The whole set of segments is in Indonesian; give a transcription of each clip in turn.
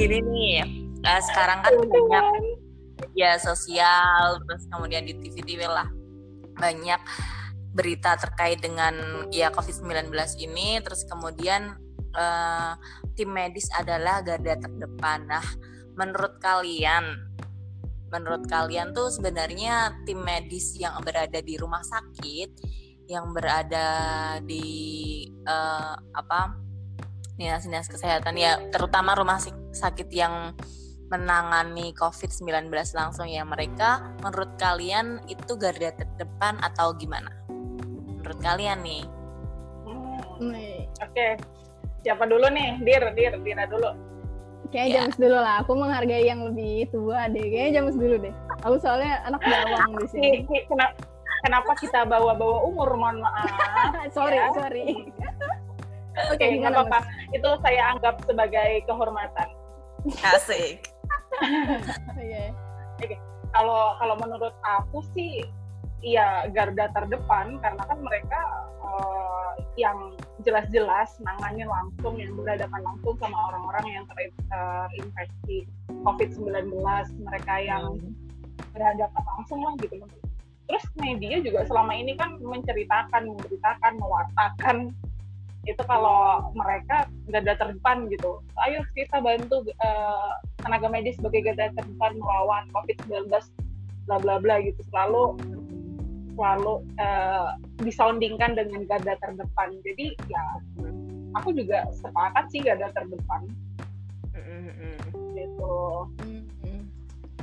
gini nih, sekarang kan banyak media sosial, terus kemudian di TV lah banyak berita terkait dengan ya COVID-19 ini, terus kemudian tim medis adalah garda terdepan. Nah, menurut kalian tuh sebenarnya tim medis yang berada di rumah sakit, yang berada di dinas-dinas kesehatan ya, terutama rumah sakit yang menangani COVID-19 langsung ya, mereka menurut kalian itu garda terdepan atau gimana? Menurut kalian nih? Oke. Siapa dulu nih? Dira dulu. Kayaknya James dulu lah. Aku menghargai yang lebih tua deh. Kayaknya James dulu deh. Aku soalnya anak bawang di sini. Kenapa kita bawa-bawa umur? Mohon maaf. sorry. Oke, nggak apa-apa. Itu saya anggap sebagai kehormatan. Asik. Oke. Kalau menurut aku sih, iya garda terdepan, karena kan mereka yang jelas-jelas nangannya langsung, yang berhadapan langsung sama orang-orang yang terinfeksi COVID-19, mereka yang berhadapan langsung lah gitu. Terus media juga selama ini kan menceritakan, mewartakan itu kalau mereka garda terdepan gitu. Ayo kita bantu tenaga medis sebagai garda terdepan melawan COVID-19, bla bla bla gitu, selalu disoundingkan dengan garda terdepan. Jadi ya aku juga sepakat sih garda terdepan. Gitu.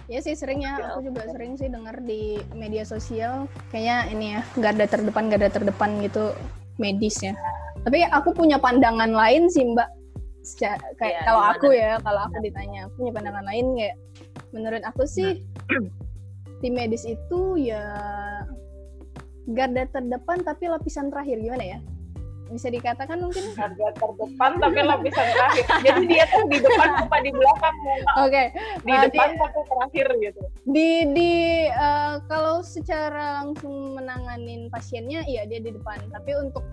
Ya sih seringnya, aku juga sering sih dengar di media sosial kayaknya ini ya garda terdepan gitu medis ya. Tapi aku punya pandangan lain sih Mbak. Kayak kalau aku ditanya, aku punya pandangan lain kayak menurut aku sih tim medis itu ya garda terdepan tapi lapisan terakhir, gimana ya? Bisa dikatakan mungkin garda terdepan tapi lapisan terakhir. Jadi dia tuh di depan apa di belakang? Oke. Di depan tapi terakhir gitu. Di kalau secara langsung menanganin pasiennya, iya dia di depan. Tapi untuk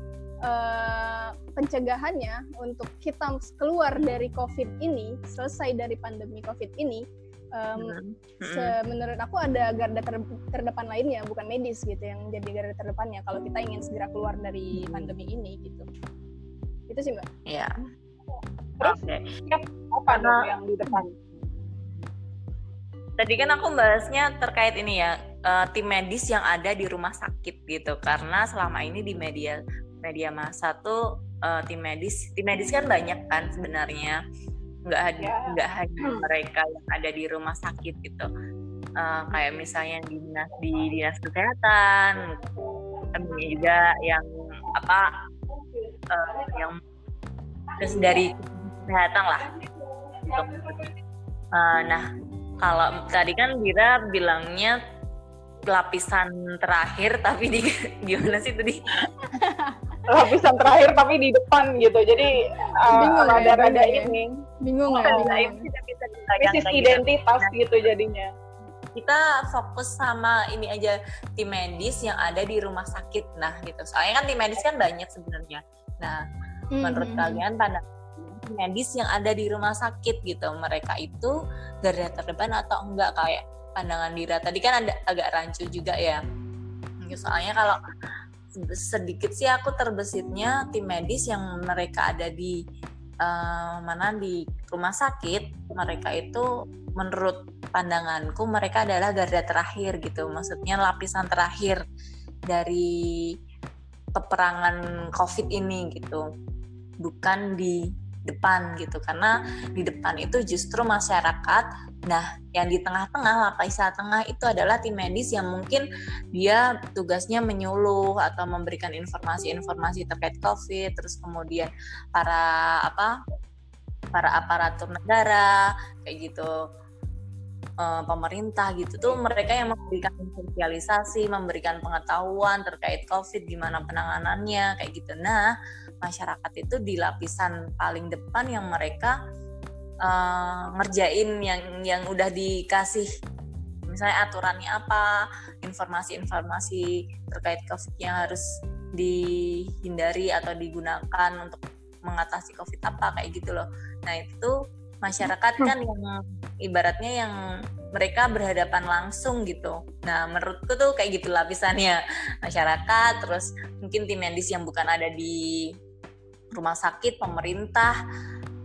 pencegahannya, untuk kita keluar dari COVID ini, selesai dari pandemi COVID ini, menurut aku ada garda terdepan lainnya, bukan medis gitu yang jadi garda terdepannya kalau kita ingin segera keluar dari pandemi ini gitu. Itu sih Mbak. Iya. Terus apa yang di depan? Tadi kan aku bahasnya terkait ini ya, tim medis yang ada di rumah sakit gitu, karena selama ini di media massa tuh tim medis kan banyak kan sebenarnya. Nggak hanya mereka yang ada di rumah sakit gitu, kayak misalnya di dinas kesehatan, kami juga yang dari kesehatan lah. Nah kalau tadi kan Dira bilangnya lapisan terakhir tapi di gimana sih tadi? Lapisan terakhir tapi di depan gitu, jadi rada-rada ini bingung. Kita bisa krisis identitas gitu jadinya. Kita fokus sama ini aja, tim medis yang ada di rumah sakit. Nah gitu, soalnya kan tim medis kan banyak sebenarnya. Nah menurut kalian tim medis yang ada di rumah sakit gitu, mereka itu garda terdepan atau enggak? Kayak pandangan Dira tadi kan ada agak rancu juga ya, soalnya kalau sedikit sih aku terbesitnya tim medis yang mereka ada di di rumah sakit, mereka itu menurut pandanganku mereka adalah garda terakhir gitu, maksudnya lapisan terakhir dari peperangan COVID ini gitu, bukan di depan gitu, karena di depan itu justru masyarakat. Nah, yang di tengah-tengah, lapisan tengah itu adalah tim medis yang mungkin dia tugasnya menyuluh atau memberikan informasi-informasi terkait COVID, terus kemudian para aparatur negara kayak gitu, pemerintah gitu tuh, mereka yang memberikan sosialisasi, memberikan pengetahuan terkait COVID, gimana penanganannya kayak gitu. Nah, masyarakat itu di lapisan paling depan yang mereka ngerjain yang udah dikasih, misalnya aturannya apa, informasi-informasi terkait COVID yang harus dihindari atau digunakan untuk mengatasi COVID apa kayak gitu loh. Nah itu tuh masyarakat kan yang ibaratnya yang mereka berhadapan langsung gitu. Nah, menurutku tuh kayak gitu lapisannya, masyarakat, terus mungkin tim medis yang bukan ada di rumah sakit, pemerintah,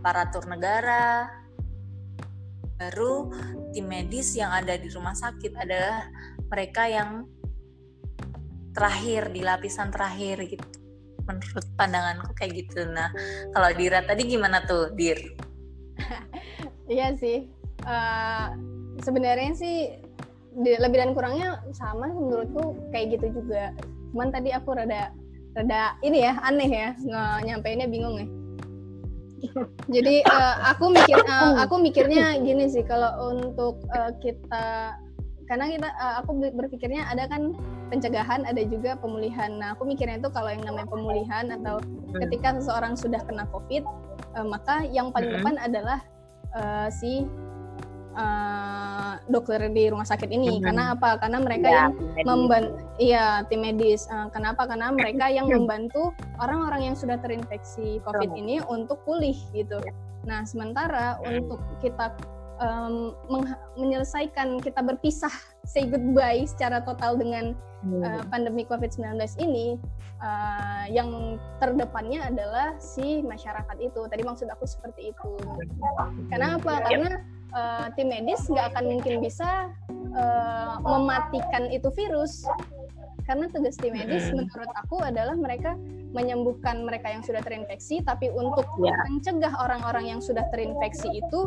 aparatur negara, baru tim medis yang ada di rumah sakit adalah mereka yang terakhir, di lapisan terakhir gitu. Menurut pandanganku kayak gitu. Nah, kalau Dira tadi gimana tuh, Dir? Iya sih. Sebenarnya sih lebih dan kurangnya sama menurutku kayak gitu juga. Cuman tadi aku rada ini ya, aneh ya, nyampeinnya bingung ya. Jadi aku mikirnya gini sih, kalau untuk kita, karena aku berpikirnya ada kan pencegahan, ada juga pemulihan. Nah, aku mikirnya itu kalau yang namanya pemulihan atau ketika seseorang sudah kena COVID, maka yang paling depan adalah dokter di rumah sakit ini. Karena apa? Karena mereka yang membantu, tim medis. Kenapa? Karena mereka yang membantu orang-orang yang sudah terinfeksi COVID ini untuk pulih gitu. Nah, sementara untuk kita menyelesaikan, kita berpisah, say goodbye secara total dengan pandemi COVID-19 ini, yang terdepannya adalah si masyarakat itu. Tadi maksud aku seperti itu. Karena apa? Karena tim medis nggak akan mungkin bisa mematikan itu virus, karena tugas tim medis menurut aku adalah mereka menyembuhkan mereka yang sudah terinfeksi, tapi untuk mencegah orang-orang yang sudah terinfeksi itu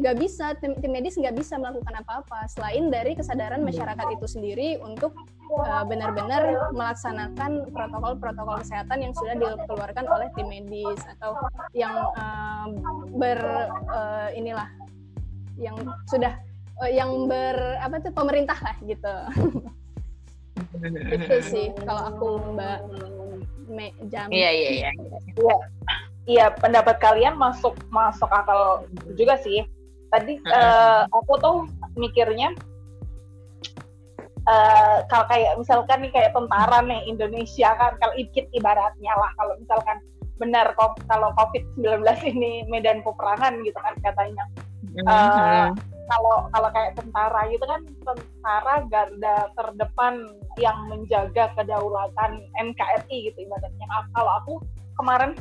nggak bisa, tim medis nggak bisa melakukan apa-apa selain dari kesadaran masyarakat itu sendiri untuk benar-benar melaksanakan protokol kesehatan yang sudah dikeluarkan oleh tim medis, atau yang pemerintah lah gitu. Gitu sih kalau aku, Mbak Jam. Iya, pendapat kalian masuk akal juga sih. Tadi aku tuh mikirnya kalau kayak misalkan nih kayak tentara nih Indonesia kan, kalau ibaratnya lah, kalau misalkan benar kalau COVID-19 ini medan peperangan gitu kan katanya. Kalau kayak tentara gitu kan, tentara garda terdepan yang menjaga kedaulatan NKRI gitu ibaratnya. Kalau aku kemarin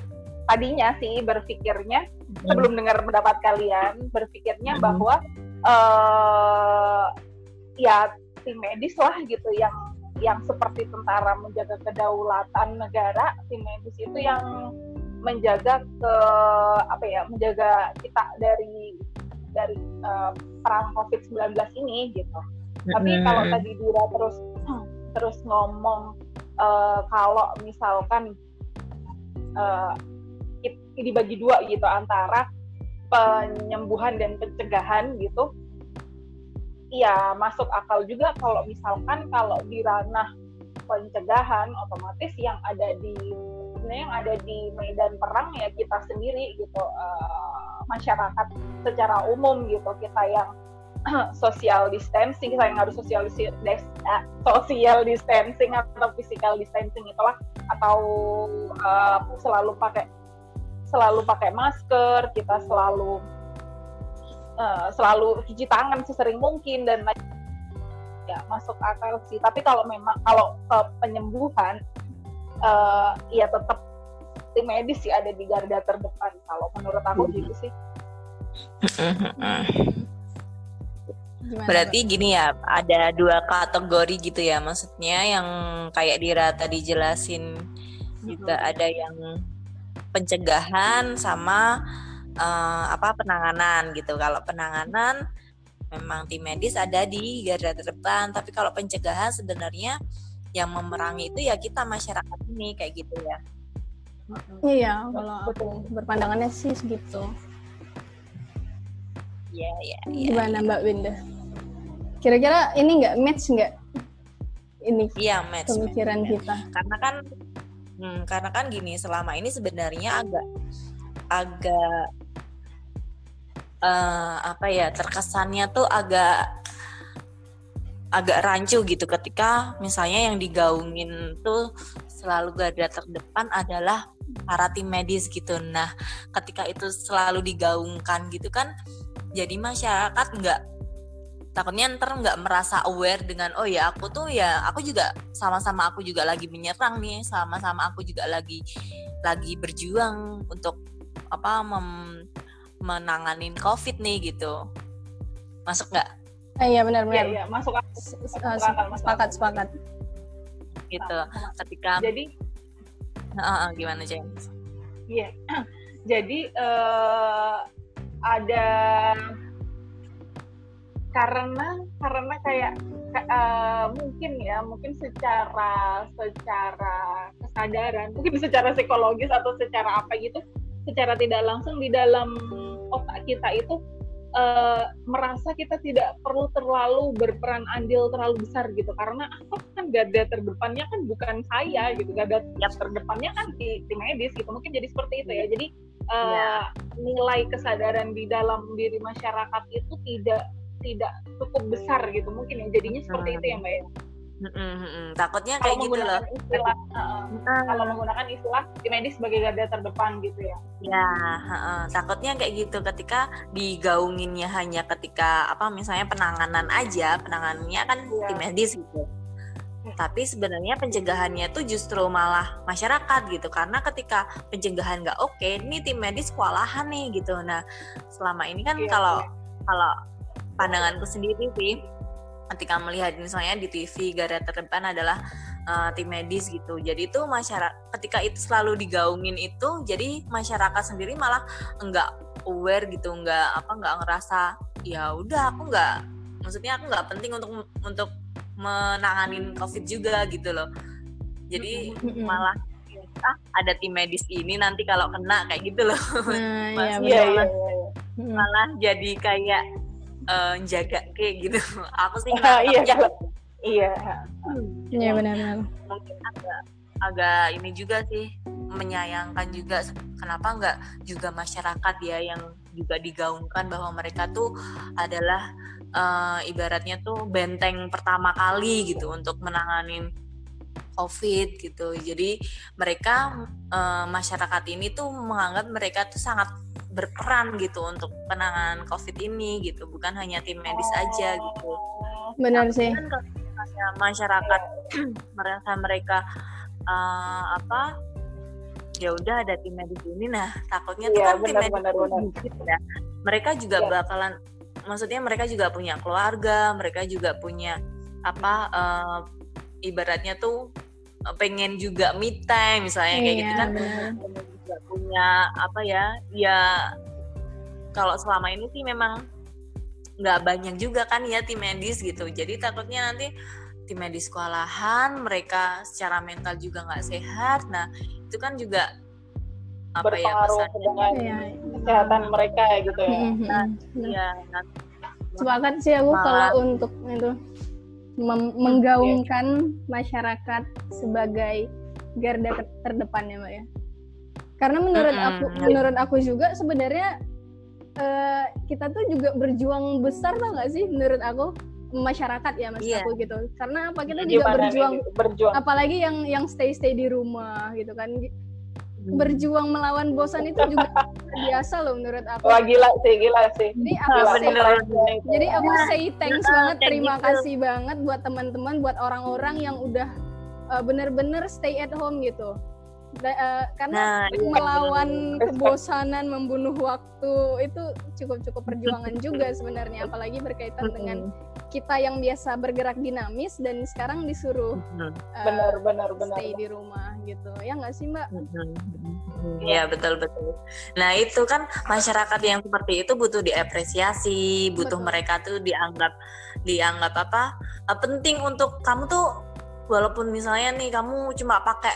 tadinya sih berpikirnya sebelum dengar pendapat kalian, berpikirnya bahwa ya tim medis lah gitu yang seperti tentara menjaga kedaulatan negara, tim medis itu yang menjaga menjaga kita dari perang COVID-19 ini gitu. Tapi kalau tadi Dira terus ngomong kalau misalkan dibagi dua gitu antara penyembuhan dan pencegahan gitu, iya masuk akal juga kalau misalkan kalau di ranah pencegahan otomatis yang ada di medan perang ya kita sendiri gitu, masyarakat secara umum gitu, kita yang social distancing, kita yang harus social distancing atau physical distancing itulah, atau selalu pakai masker, kita selalu cuci tangan sesering mungkin dan ya masuk akal sih. Tapi kalau memang kalau ke penyembuhan ya tetap tim medis sih ada di garda terdepan, kalau menurut aku gitu sih. Berarti gini ya, ada dua kategori gitu ya, maksudnya yang kayak Dira tadi jelasin juga, ada yang pencegahan sama penanganan gitu. Kalau penanganan memang tim medis ada di garda terdepan, tapi kalau pencegahan sebenarnya yang memerangi itu ya kita masyarakat ini kayak gitu ya. Iya, kalau aku berpandangannya sih segitu. Iya. Gimana Mbak Winda? Kira-kira ini nggak match nggak? Ini ya, match, pemikiran match. Kita. Karena kan gini, selama ini sebenarnya agak terkesannya tuh agak rancu gitu ketika misalnya yang digaungin tuh selalu garda terdepan adalah para tim medis gitu. Nah, ketika itu selalu digaungkan gitu kan, jadi masyarakat nggak, takutnya ntar nggak merasa aware dengan oh ya aku tuh ya aku juga sama-sama aku juga lagi menyerang nih, sama-sama aku juga lagi berjuang untuk apa menanganin COVID nih gitu. Masuk nggak? Iya benar-benar. Iya, masuk akal. Sepakat. Gitu. Ketika jadi gimana James? Iya. Jadi ada karena kayak mungkin secara kesadaran, mungkin secara psikologis atau secara apa gitu, secara tidak langsung di dalam otak kita itu merasa kita tidak perlu terlalu berperan andil terlalu besar gitu, karena aku kan garda terdepannya kan bukan saya gitu, garda terdepannya kan tim medis gitu, mungkin jadi seperti itu ya. Jadi nilai kesadaran di dalam diri masyarakat itu tidak cukup besar gitu mungkin ya, jadinya seperti itu ya Mbak ya. Takutnya kayak gitu loh istilah, kalau menggunakan istilah tim medis sebagai garda terdepan gitu ya. Ya, takutnya kayak gitu ketika digauminnya hanya ketika apa misalnya penanganan aja, penanganannya kan tim medis gitu. Tapi sebenarnya pencegahannya tuh justru malah masyarakat gitu, karena ketika pencegahan nggak oke, ini tim medis kewalahan nih gitu. Nah, selama ini kan kalau pandanganku sendiri sih, ketika melihat misalnya di TV garda terdepan adalah tim medis gitu. Jadi itu masyarakat ketika itu selalu digaungin itu, jadi masyarakat sendiri malah enggak aware gitu, enggak ngerasa ya udah aku enggak, maksudnya aku enggak penting untuk menanganin COVID juga gitu loh. Jadi malah ada tim medis ini nanti kalau kena kayak gitu loh. Malah jadi kayak jaga kayak gitu. Aku sih benar-benar mungkin agak ini juga sih, menyayangkan juga kenapa enggak juga masyarakat ya yang juga digaungkan bahwa mereka tuh adalah ibaratnya tuh benteng pertama kali gitu untuk menanganin COVID gitu. Jadi mereka masyarakat ini tuh menganggap mereka tuh sangat berperan gitu untuk penanganan COVID ini gitu, bukan hanya tim medis aja gitu. Benar sih. Kan kalau masyarakat merasa mereka ya udah ada tim medis ini, nah takutnya tuh kan tim medis ya. Mereka juga bakalan, maksudnya mereka juga punya keluarga, mereka juga punya ibaratnya tuh pengen juga me time misalnya kayak gitu kan. Gak punya kalau selama ini sih memang nggak banyak juga kan ya tim medis gitu, jadi takutnya nanti tim medis kewalahan, mereka secara mental juga nggak sehat, nah itu kan juga berpengaruh dengan kesehatan mereka gitu ya. Sepakat sih aku kalau untuk itu menggaungkan masyarakat sebagai garda terdepannya Mbak ya. Karena menurut aku juga sebenarnya kita tuh juga berjuang besar tau gak sih menurut aku, masyarakat ya aku gitu. Karena apa, kita juga berjuang apalagi yang stay di rumah gitu kan. Berjuang melawan bosan itu juga biasa loh menurut aku. Wah gila sih. Jadi aku say thanks banget, terima kasih banget buat teman-teman, buat orang-orang yang udah benar-benar stay at home gitu. Karena melawan kebosanan, membunuh waktu itu cukup perjuangan juga sebenarnya, apalagi berkaitan dengan kita yang biasa bergerak dinamis dan sekarang disuruh stay di rumah gitu ya, nggak sih Mbak? Iya betul. Nah itu kan masyarakat yang seperti itu butuh diapresiasi, butuh mereka tuh dianggap penting untuk kamu tuh, walaupun misalnya nih kamu cuma pakai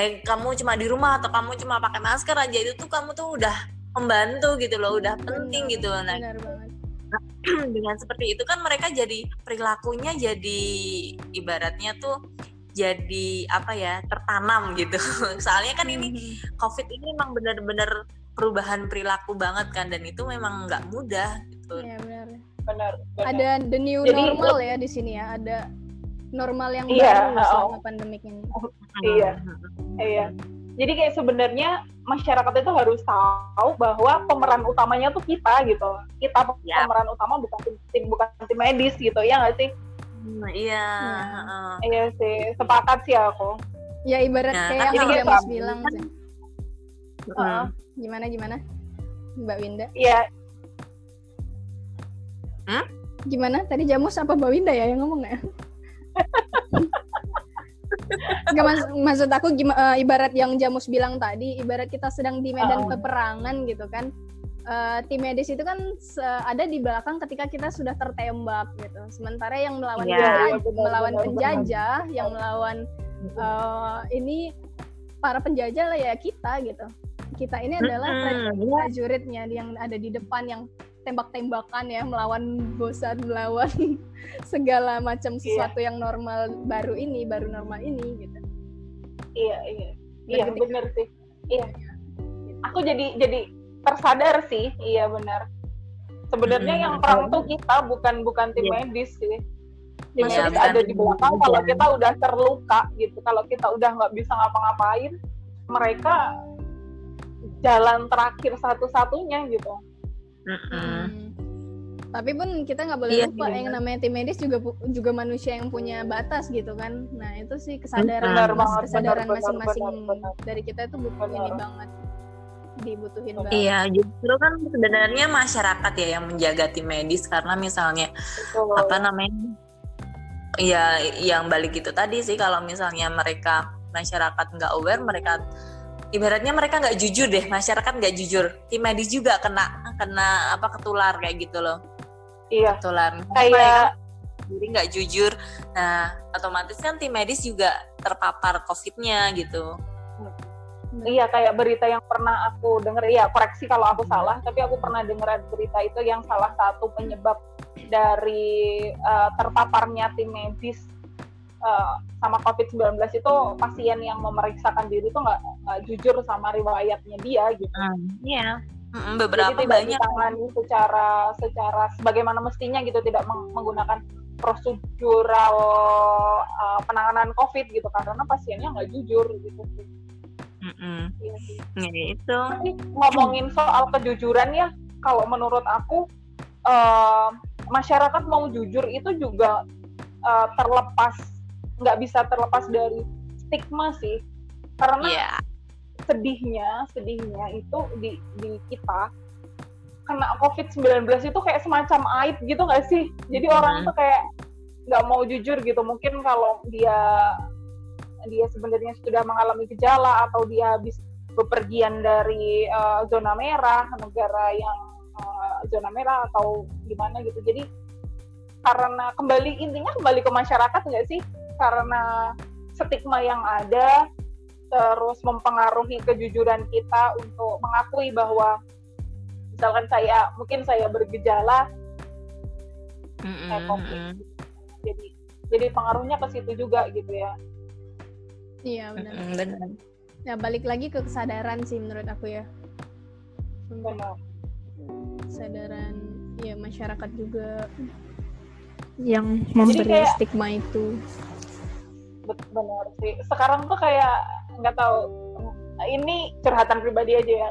kamu cuma di rumah atau kamu cuma pakai masker aja, itu tuh kamu tuh udah membantu gitu loh, udah penting gitu. Nah, dengan seperti itu kan mereka jadi perilakunya jadi ibaratnya tuh jadi tertanam gitu. Soalnya kan ini COVID ini memang benar-benar perubahan perilaku banget kan, dan itu memang nggak mudah gitu. Iya benar. Ada the new normal ya di sini ya, ada normal yang baru selama pandemik ini. Iya. Jadi kayak sebenarnya masyarakat itu harus tahu bahwa pemeran utamanya tuh kita gitu. Kita pemeran utama, bukan tim medis gitu, ya nggak sih? Iya. Iya sih, sepakat sih aku. Ya ibarat kayak yang udah Mas bilang sih. Gimana Mbak Winda? Iya. Gimana? Tadi Jamus apa Mbak Winda ya yang ngomong ya? Nggak, maksud aku ibarat yang Jamus bilang tadi, ibarat kita sedang di medan peperangan gitu kan, tim medis itu kan ada di belakang ketika kita sudah tertembak gitu, sementara yang melawan penjajah, yang melawan ini para penjajah lah ya kita gitu, kita ini adalah prajuritnya yang ada di depan, yang tembak-tembakan ya, melawan bosan, melawan segala macam sesuatu yang normal baru normal ini gitu. Iya benar sih. Iya. Aku jadi tersadar sih, iya benar. Sebenarnya yang perang tuh kita, bukan tim medis sih. Tim medis ada di belakang kalau kita udah terluka gitu, kalau kita udah nggak bisa ngapa-ngapain, mereka jalan terakhir satu-satunya gitu. Tapi pun kita nggak boleh lupa yang namanya tim medis juga manusia yang punya batas gitu kan. Nah itu sih kesadaran masing-masing dari kita itu butuh ini banget, dibutuhin banget. Iya, justru kan sebenarnya masyarakat ya yang menjaga tim medis, karena misalnya yang balik itu tadi sih, kalau misalnya masyarakat nggak aware, ibaratnya mereka nggak jujur deh, masyarakat nggak jujur, tim medis juga kena ketular kayak gitu loh. Iya. Ketular. Kayak jadi nggak jujur. Nah, otomatis kan tim medis juga terpapar COVID-nya gitu. Iya, kayak berita yang pernah aku dengar. Iya, koreksi kalau aku salah. Tapi aku pernah dengar berita itu yang salah satu penyebab dari terpaparnya tim medis sama COVID-19 itu pasien yang memeriksakan diri itu nggak jujur sama riwayatnya dia gitu. Iya. Beberapa banyak. Jadi tidak ditangani secara sebagaimana mestinya gitu, tidak menggunakan prosedural penanganan COVID gitu, karena pasiennya nggak jujur gitu. Iya sih. Gitu. Tapi ngomongin soal kejujuran ya, kalau menurut aku masyarakat mau jujur itu juga nggak bisa terlepas dari stigma sih, karena sedihnya itu di kita kena COVID-19 itu kayak semacam aib gitu nggak sih? Jadi orang tuh kayak nggak mau jujur gitu. Mungkin kalau dia sebenarnya sudah mengalami gejala, atau dia habis bepergian dari zona merah, negara yang zona merah atau gimana gitu. Jadi karena intinya kembali ke masyarakat nggak sih? Karena stigma yang ada terus mempengaruhi kejujuran kita untuk mengakui bahwa misalkan mungkin saya bergejala COVID. Jadi pengaruhnya ke situ juga gitu ya. Iya benar. Ya balik lagi ke kesadaran sih menurut aku ya. Benar. Kesadaran ya masyarakat juga yang memberi stigma itu. Benar sih. Sekarang tuh kayak nggak tahu, ini curhatan pribadi aja ya.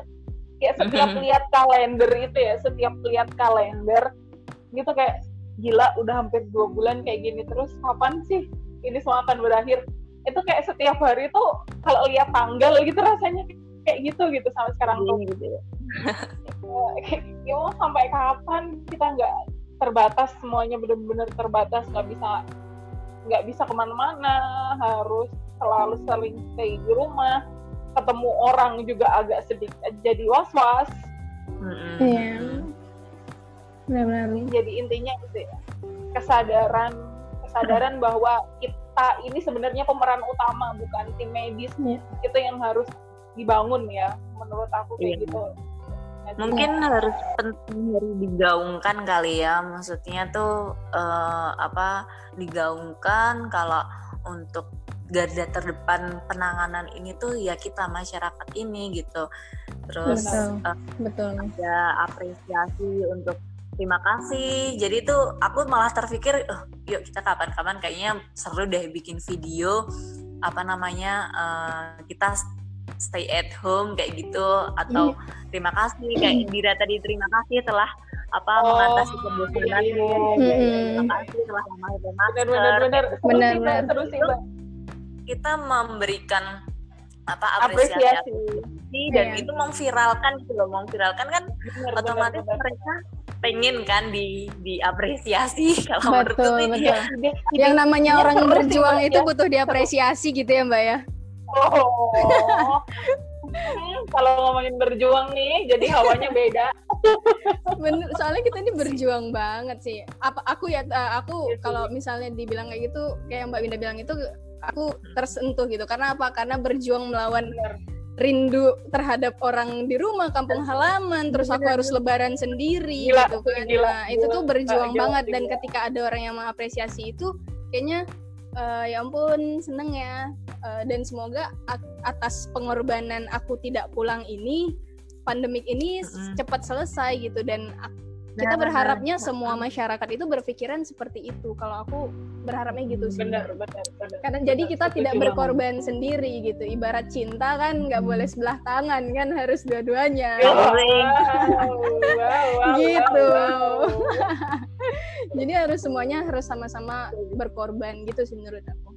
Kayak setiap lihat kalender itu ya, gitu kayak gila, udah hampir 2 bulan kayak gini terus, kapan sih ini semua akan berakhir? Itu kayak setiap hari tuh kalau lihat tanggal gitu rasanya kayak gitu sampai sekarang tuh gitu ya. Kayak sampai kapan kita nggak terbatas, semuanya benar-benar terbatas, nggak bisa kemana-mana, harus selalu sering stay di rumah, ketemu orang juga agak sedikit jadi was-was. Iya, benar-benar. Jadi intinya gitu ya, kesadaran bahwa kita ini sebenarnya pemeran utama, bukan tim medis. Itu yang harus dibangun ya, menurut aku kayak gitu. Mungkin harus penting digaungkan kali ya, maksudnya tuh digaungkan kalau untuk garda terdepan penanganan ini tuh ya kita, masyarakat ini gitu. Terus betul. Ada apresiasi untuk terima kasih. Jadi tuh aku malah terpikir, yuk kita kapan-kapan kayaknya seru deh bikin video kita stay at home kayak gitu, atau terima kasih kayak Indira tadi, terima kasih telah mengatasi kebosanan, terima kasih telah memakai masker. Benar. Terus kita memberikan apresiasi dan itu memviralkan gitu loh, kan otomatis mereka pengen kan diapresiasi kalau betul, menurut itu. Betul. Yang namanya orang berjuang itu butuh diapresiasi gitu ya Mbak ya. Oh. Kalau ngomongin berjuang nih jadi hawanya beda. Bener, soalnya kita ini berjuang banget sih. Aku kalau misalnya dibilang kayak gitu, kayak Mbak Winda bilang itu, aku tersentuh gitu. Karena apa? Karena berjuang melawan rindu terhadap orang di rumah, kampung halaman, terus aku harus lebaran sendiri gitu kan. Itu tuh berjuang banget, dan ketika ada orang yang mengapresiasi itu kayaknya ya ampun seneng ya, dan semoga atas pengorbanan aku tidak pulang ini, pandemik ini cepat selesai gitu, dan kita berharapnya semua masyarakat itu berpikiran seperti itu. Kalau aku berharapnya gitu sih. Benar. Karena jadi kita tidak berkorban sendiri gitu. Ibarat cinta kan nggak boleh sebelah tangan kan, harus dua-duanya. Wow, gitu. Wow. Jadi harus semuanya harus sama-sama berkorban gitu sih menurut aku.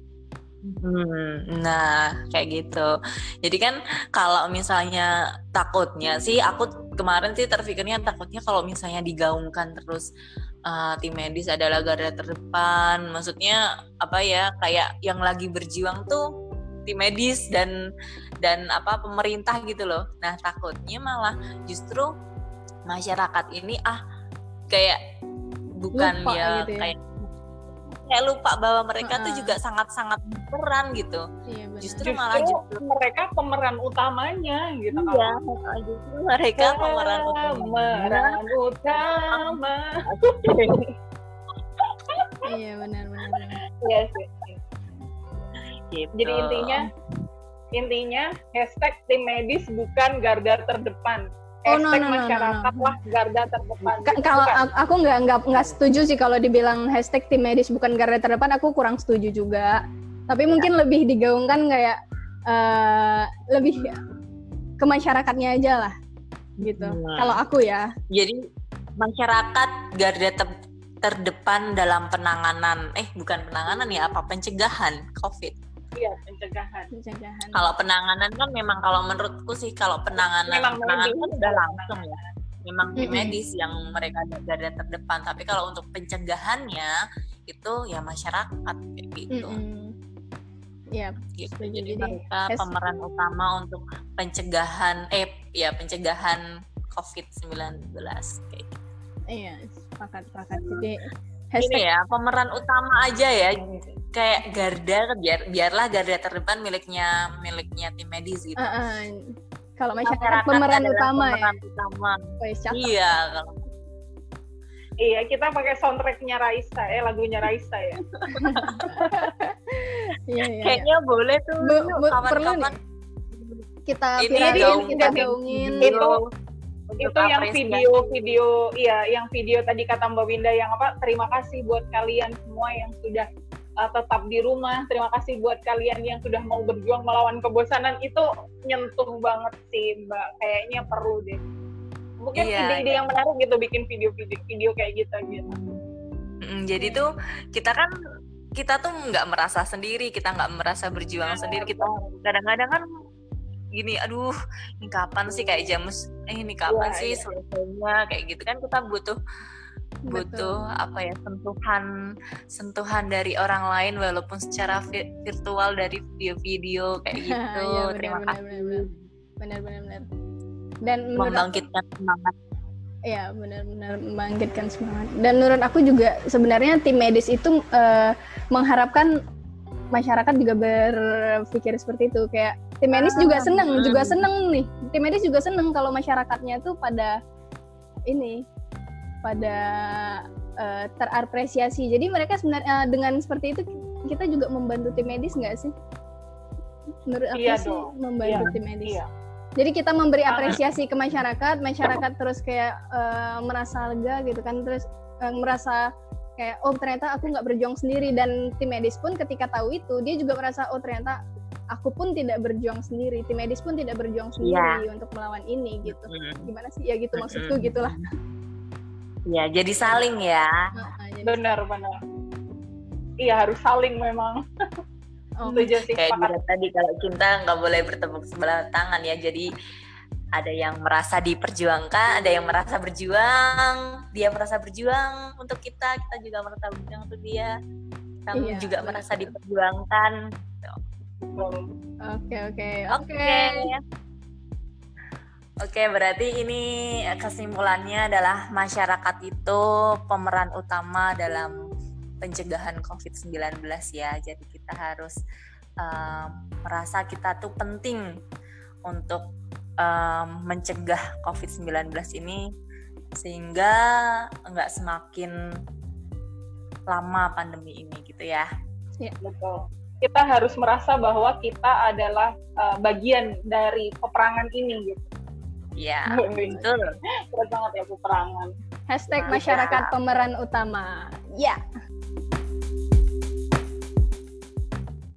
Nah, kayak gitu. Jadi kan kalau misalnya takutnya sih, aku kemarin sih terpikirnya takutnya kalau misalnya digaungkan terus tim medis adalah garda terdepan, maksudnya apa ya, kayak yang lagi berjuang tuh tim medis dan pemerintah gitu loh. Nah, takutnya malah justru masyarakat ini kayak bukan lupa, ya gitu ya. Kayak lupa bahwa mereka tuh juga sangat-sangat berperan gitu. Iya, justru mereka pemeran utamanya gitu. Iya, justru mereka pemeran utama. Iya, benar. Iya sih. Gitu. Jadi intinya hashtag tim medis bukan garda terdepan. Hashtag masyarakat lah garda terdepan. Kalau aku nggak setuju sih kalau dibilang hashtag tim medis bukan garda terdepan, aku kurang setuju juga. Tapi mungkin lebih digaungkan kayak lebih ke masyarakatnya aja lah, gitu. Kalau aku ya. Jadi masyarakat garda terdepan dalam penanganan, pencegahan COVID. Iya, pencegahan. Kalau penanganan kan memang, kalau menurutku sih kalau penanganan kan udah langsung ya. Memang tim medis yang mereka garda terdepan, tapi kalau untuk pencegahannya itu ya masyarakat kayak gitu. Iya. Gitu. Jadi mereka pemeran utama untuk pencegahan COVID-19 kayak gitu. Iya, sepakat. Jadi ini ya pemeran utama aja ya, kayak garda biarlah garda terdepan miliknya tim medis gitu. Kalau masyarakat pemeran utama ya. Iya, kalau kita pakai soundtracknya Raisa, lagunya Raisa ya. Iya. Kayaknya boleh tuh kapan-kapan kita viralin, kita gaungin itu yang video-video yang video tadi kata Mbak Winda, yang terima kasih buat kalian semua yang sudah tetap di rumah, terima kasih buat kalian yang sudah mau berjuang melawan kebosanan. Itu nyentuh banget sih Mbak, kayaknya perlu deh mungkin ide-ide yang menarik gitu, bikin video kayak gitu. Jadi tuh kita tuh nggak merasa sendiri, kita nggak merasa berjuang sendiri. Kita kadang-kadang kan gini, aduh ini kapan sih kayak James, ini kapan sih selesainya kayak gitu kan. Kita butuh sentuhan dari orang lain, walaupun secara virtual dari video-video kayak gitu. Terima kasih, benar-benar dan membangkitkan semangat. Iya, benar-benar membangkitkan semangat. Dan menurut aku juga sebenarnya tim medis itu mengharapkan masyarakat juga berpikir seperti itu, kayak tim medis juga seneng nih. Tim medis juga seneng kalau masyarakatnya tuh pada terapresiasi. Jadi mereka sebenarnya dengan seperti itu kita juga membantu tim medis nggak sih? Menurut aku membantu tim medis. Iya. Jadi kita memberi apresiasi ke masyarakat terus kayak merasa lega gitu kan, terus merasa kayak ternyata aku nggak berjuang sendiri, dan tim medis pun ketika tahu itu dia juga merasa ternyata aku pun tidak berjuang sendiri, tim medis pun tidak berjuang sendiri untuk melawan ini gitu. Gimana sih ya gitu maksudku gitulah. Ya jadi saling ya. Benar. Iya harus saling memang. Setuju sih. Kayak tadi kalau cinta nggak boleh bertepuk sebelah tangan ya. Jadi ada yang merasa diperjuangkan, ada yang merasa berjuang, dia merasa berjuang untuk kita, kita juga merasa berjuang untuk dia, kita juga merasa diperjuangkan. Oke, berarti ini kesimpulannya adalah masyarakat itu pemeran utama dalam pencegahan COVID-19 ya. Jadi kita harus merasa kita tuh penting untuk mencegah COVID-19 ini sehingga nggak semakin lama pandemi ini gitu ya. Iya, betul. Kita harus merasa bahwa kita adalah bagian dari peperangan ini gitu. Iya, betul. Berat banget ya peperangan. Hashtag masyarakat pemeran utama. Ya.